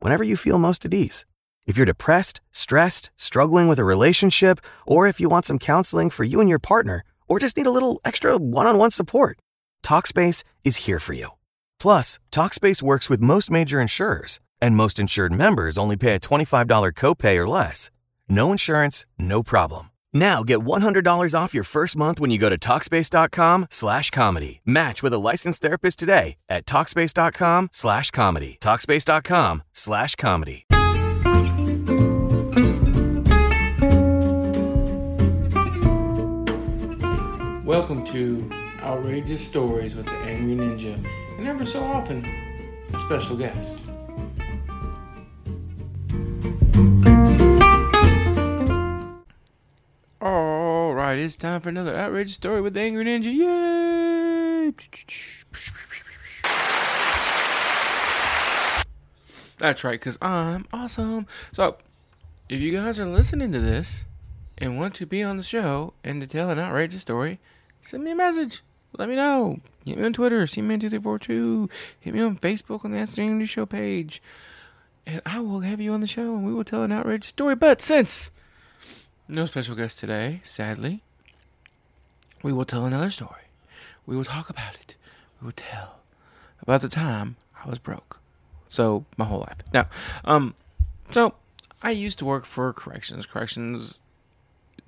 whenever you feel most at ease. If you're depressed, stressed, struggling with a relationship, or if you want some counseling for you and your partner, or just need a little extra one-on-one support, Talkspace is here for you. Plus, Talkspace works with most major insurers, and most insured members only pay a $25 copay or less. No insurance, no problem. Now get $100 off your first month when you go to Talkspace.com/comedy. Match with a licensed therapist today at Talkspace.com/comedy. Talkspace.com/comedy. Welcome to Outrageous Stories with the Angry Ninja, and ever so often, a special guest. Alright, it's time for another Outrageous Story with the Angry Ninja. Yay! That's right, because I'm awesome. So, if you guys are listening to this and want to be on the show and to tell an outrageous story, send me a message. Let me know. Hit me on Twitter. CMan2342. Hit me on Facebook on the Ask the Angry Ninja Show page. And I will have you on the show and we will tell an outrageous story. But since no special guest today, sadly, we will tell another story. We will talk about it. We will tell about the time I was broke. So, my whole life. Now, so I used to work for corrections. Corrections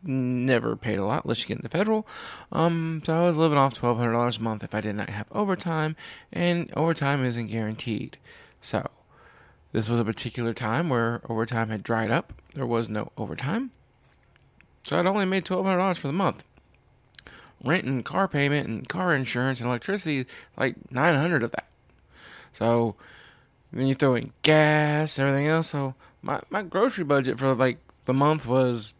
never paid a lot unless you get into federal. So I was living off $1,200 a month if I did not have overtime, and overtime isn't guaranteed. So this was a particular time where overtime had dried up. There was no overtime. So I'd only made $1,200 for the month. Rent and car payment and car insurance and electricity, like $900 of that. So then you throw in gas, everything else. So my grocery budget for like the month was...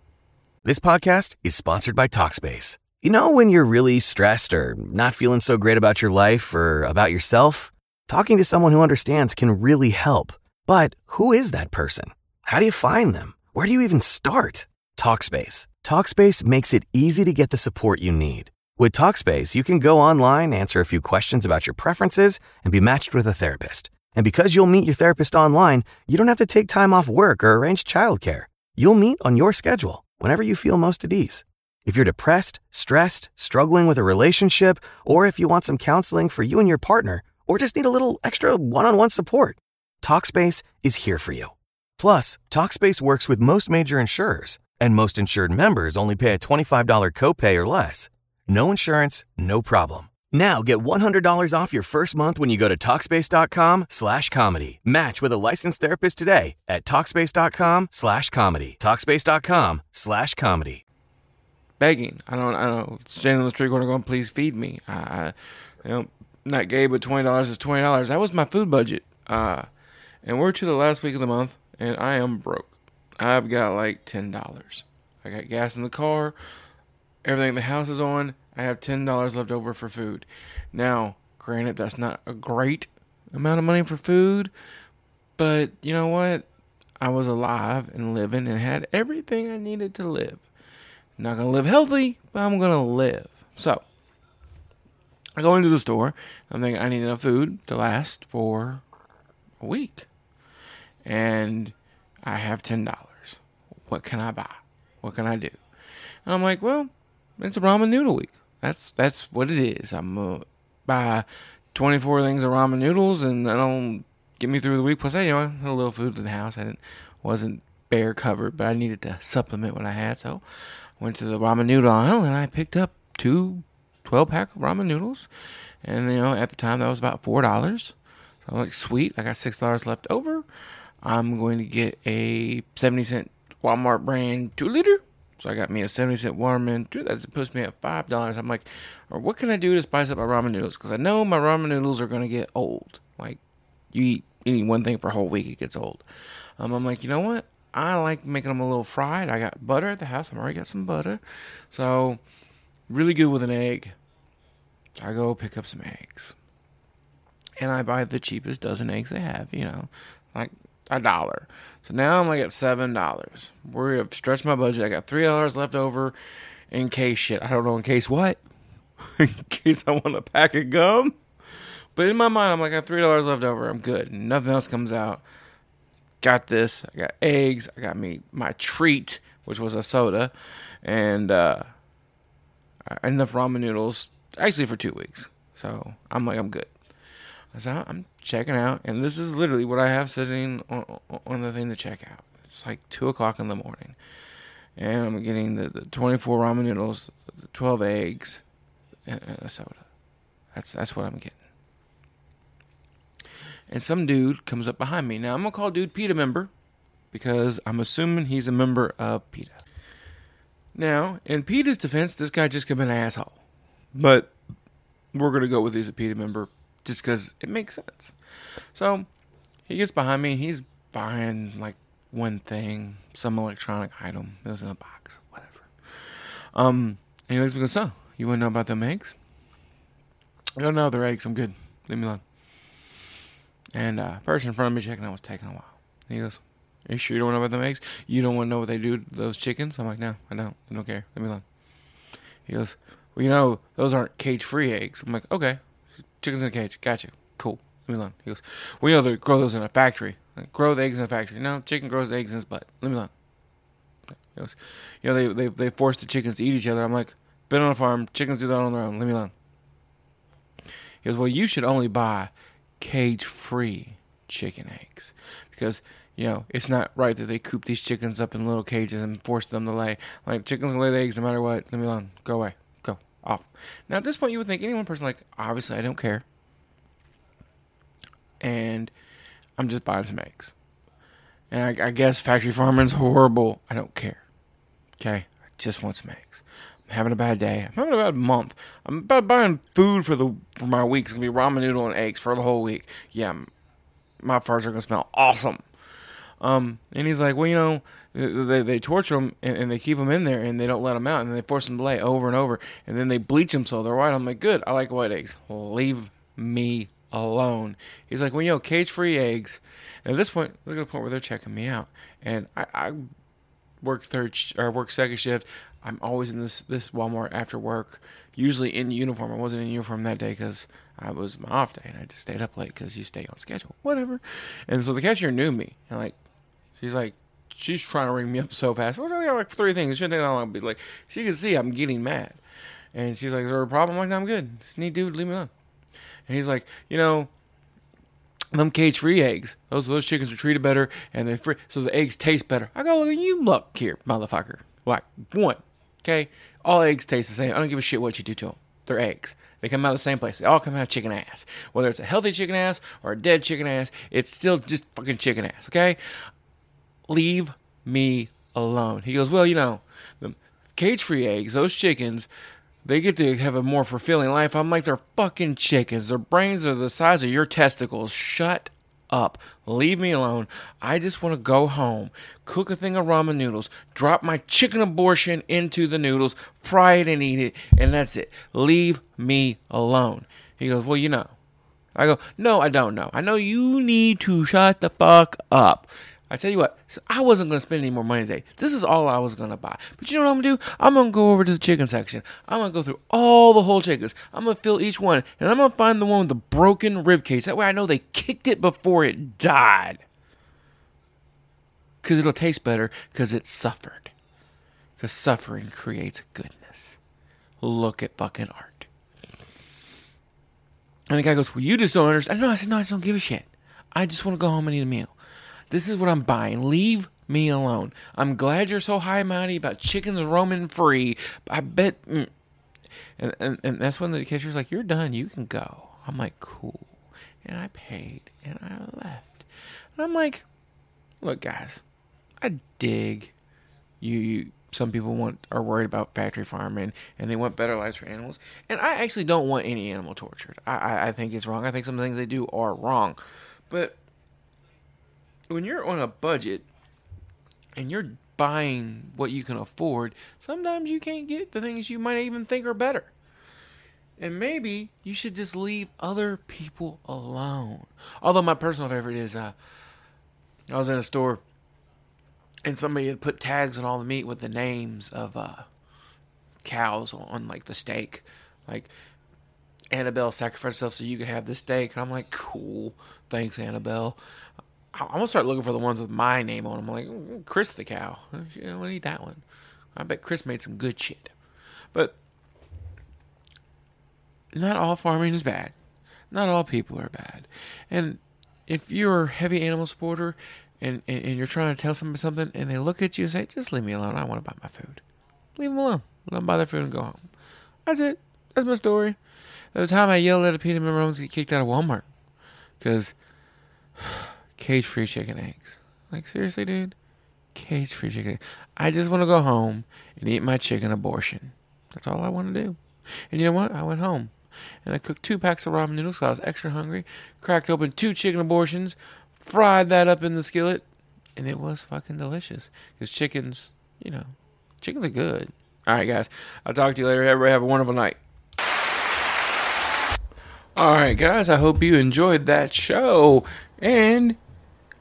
This podcast is sponsored by Talkspace. You know when you're really stressed or not feeling so great about your life or about yourself? Talking to someone who understands can really help. But who is that person? How do you find them? Where do you even start? Talkspace. Talkspace makes it easy to get the support you need. With Talkspace, you can go online, answer a few questions about your preferences, and be matched with a therapist. And because you'll meet your therapist online, you don't have to take time off work or arrange childcare. You'll meet on your schedule, whenever you feel most at ease. If you're depressed, stressed, struggling with a relationship, or if you want some counseling for you and your partner, or just need a little extra one-on-one support, Talkspace is here for you. Plus, Talkspace works with most major insurers, and most insured members only pay a $25 copay or less. No insurance, no problem. Now get $100 off your first month when you go to Talkspace.com/comedy. Match with a licensed therapist today at Talkspace.com/comedy. Talkspace.com/comedy. Begging. I don't. Standing on the street corner going, please feed me. Not gay, but $20 is $20. That was my food budget. And we're to the last week of the month, and I am broke. I've got like $10. I got gas in the car. Everything in the house is on. I have $10 left over for food. Now, granted, that's not a great amount of money for food, but you know what? I was alive and living and had everything I needed to live. I'm not going to live healthy, but I'm going to live. So, I go into the store. I'm thinking I need enough food to last for a week. And I have $10. What can I buy? What can I do? And I'm like, well, it's a ramen noodle week. That's what it is. I'm going to buy 24 things of ramen noodles, and that don't get me through the week. Plus, hey, you know, I had a little food in the house. I wasn't bare covered, but I needed to supplement what I had. So I went to the ramen noodle aisle, and I picked up two 12-pack of ramen noodles. And, you know, at the time, that was about $4. So I'm like, sweet, I got $6 left over. I'm going to get a 70-cent Walmart brand 2-liter. So I got me a 70-cent Waterman. Dude, that puts me at $5. I'm like, what can I do to spice up my ramen noodles? Because I know my ramen noodles are going to get old. Like, you eat eating one thing for a whole week, it gets old. I'm like, you know what? I like making them a little fried. I got butter at the house. I've already got some butter. So, really good with an egg. I go pick up some eggs. And I buy the cheapest dozen eggs they have, you know, like $1. So now I'm like at $7. I've stretched my budget. I got $3 left over in case shit. I don't know in case what. In case I want a pack of gum. But in my mind, I'm like, I have $3 left over. I'm good. Nothing else comes out. Got this. I got eggs. I got me my treat, which was a soda, and enough ramen noodles actually for 2 weeks. So I'm like, I'm good. So I'm checking out, and this is literally what I have sitting on the thing to check out. It's like 2:00 in the morning, and I'm getting the 24 ramen noodles, the 12 eggs, and a soda. That's what I'm getting. And some dude comes up behind me. Now, I'm going to call dude PETA member because I'm assuming he's a member of PETA. Now, in PETA's defense, this guy just could have been an asshole. But we're going to go with he's a PETA member just because it makes sense. So, he gets behind me. He's buying, like, one thing, some electronic item. It was in a box, whatever. And he looks at me and goes, so, you want to know about them eggs? I don't know their eggs. I'm good. Leave me alone. And a person in front of me checking out was taking a while. He goes, are you sure you don't know about them eggs? You don't want to know what they do to those chickens? I'm like, no, I don't care. Leave me alone. He goes, well, you know, those aren't cage-free eggs. I'm like, okay. Chickens in a cage. Got you. Cool. Leave me alone. He goes, well, you know, they grow those in a factory. Like, grow the eggs in a factory. No, chicken grows the eggs in his butt. Leave me alone. He goes, you know, they force the chickens to eat each other. I'm like, been on a farm. Chickens do that on their own. Leave me alone. He goes, well, you should only buy cage-free chicken eggs because, you know, it's not right that they coop these chickens up in little cages and force them to lay. Like, chickens will lay the eggs no matter what. Leave me alone. Go away. Go. Off. Now, at this point, you would think any one person, like, obviously, I don't care. And I'm just buying some eggs. And I guess factory farming's horrible. I don't care. Okay? I just want some eggs. I'm having a bad day. I'm having a bad month. I'm about buying food for my week. It's going to be ramen noodle and eggs for the whole week. Yeah, my farts are going to smell awesome. And he's like, well, you know, they torture them and they keep them in there and they don't let them out. And they force them to lay over and over. And then they bleach them so they're white. I'm like, good. I like white eggs. Leave me alone. He's like, well, you know, cage-free eggs. And at this point, look at the point where they're checking me out. And I work work second shift. I'm always in this Walmart after work, usually in uniform. I wasn't in uniform that day because I was my off day, and I just stayed up late because you stay on schedule, whatever. And so the cashier knew me, and she's trying to ring me up so fast. I was only like three things. It shouldn't take that long. But like, she could see I'm getting mad, and she's like, "Is there a problem?" I'm like, "No, I'm good. Sneak dude, leave me alone." And he's like, "You know, them cage-free eggs. Those chickens are treated better, and they're free, so the eggs taste better." I go, "Look, you look here, motherfucker. Like one." Okay, all eggs taste the same. I don't give a shit what you do to them. They're eggs. They come out of the same place. They all come out of chicken ass. Whether it's a healthy chicken ass or a dead chicken ass, it's still just fucking chicken ass, okay? Leave me alone. He goes, well, you know, the cage-free eggs, those chickens, they get to have a more fulfilling life. I'm like, they're fucking chickens. Their brains are the size of your testicles. Shut up. Leave me alone. I just want to go home, cook a thing of ramen noodles, drop my chicken abortion into the noodles, fry it and eat it, and that's it. Leave me alone. He goes, well, you know. I go, no, I don't know. I know you need to shut the fuck up. I tell you what, I wasn't going to spend any more money today. This is all I was going to buy. But you know what I'm going to do? I'm going to go over to the chicken section. I'm going to go through all the whole chickens. I'm going to fill each one. And I'm going to find the one with the broken rib cage. That way I know they kicked it before it died. Because it'll taste better because it suffered. Because suffering creates goodness. Look at fucking art. And the guy goes, well, you just don't understand. No, I said, no, I just don't give a shit. I just want to go home and eat a meal. This is what I'm buying. Leave me alone. I'm glad you're so high and mighty about chickens roaming free. I bet. And that's when the cashier was like, you're done. You can go. I'm like, cool. And I paid. And I left. And I'm like, look, guys. I dig you. Some people are worried about factory farming, and they want better lives for animals. And I actually don't want any animal tortured. I think it's wrong. I think some things they do are wrong. But when you're on a budget and you're buying what you can afford, sometimes you can't get the things you might even think are better. And maybe you should just leave other people alone. Although my personal favorite is, I was in a store and somebody had put tags on all the meat with the names of cows on like the steak. Like, Annabelle sacrificed herself so you could have this steak. And I'm like, cool. Thanks, Annabelle. I'm going to start looking for the ones with my name on them. I'm like, Chris the cow. I don't eat that one. I bet Chris made some good shit. But not all farming is bad. Not all people are bad. And if you're a heavy animal supporter and you're trying to tell somebody something and they look at you and say, just leave me alone. I want to buy my food. Leave them alone. Let them buy their food and go home. That's it. That's my story. At the time I yelled at a PETA member, I almost got kicked out of Walmart. Because cage-free chicken eggs. Like, seriously, dude? Cage-free chicken eggs. I just want to go home and eat my chicken abortion. That's all I want to do. And you know what? I went home. And I cooked 2 packs of ramen noodles because I was extra hungry. Cracked open 2 chicken abortions. Fried that up in the skillet. And it was fucking delicious. Because chickens, you know, chickens are good. All right, guys. I'll talk to you later. Everybody have a wonderful night. All right, guys. I hope you enjoyed that show. And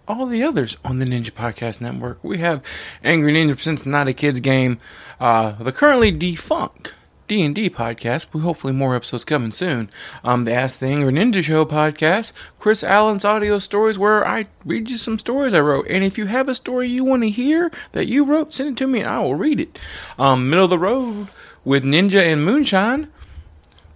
all the others on the Ninja Podcast Network. We have Angry Ninja Presents Not a Kids Game. The currently defunct D&D podcast, but hopefully more episodes coming soon. The Ask the Angry Ninja Show podcast, Chris Allen's audio stories where I read you some stories I wrote. And if you have a story you want to hear that you wrote, send it to me and I will read it. Middle of the Road with Ninja and Moonshine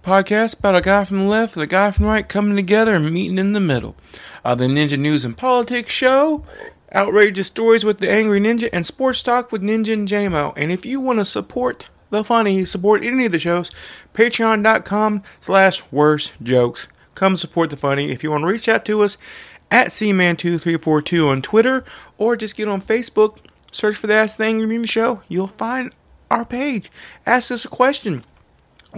podcast about a guy from the left and a guy from the right coming together and meeting in the middle. The Ninja News and Politics Show, Outrageous Stories with the Angry Ninja, and Sports Talk with Ninja and J-Mo. And if you want to support the funny, support any of the shows, patreon.com/worse jokes. Come support the funny. If you want to reach out to us, at cman2342 on Twitter, or just get on Facebook, search for the Ask the Angry Ninja Show. You'll find our page. Ask us a question.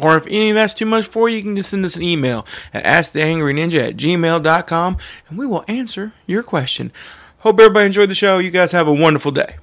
Or if any of that's too much for you, you can just send us an email at asktheangryninja@gmail.com, and we will answer your question. Hope everybody enjoyed the show. You guys have a wonderful day.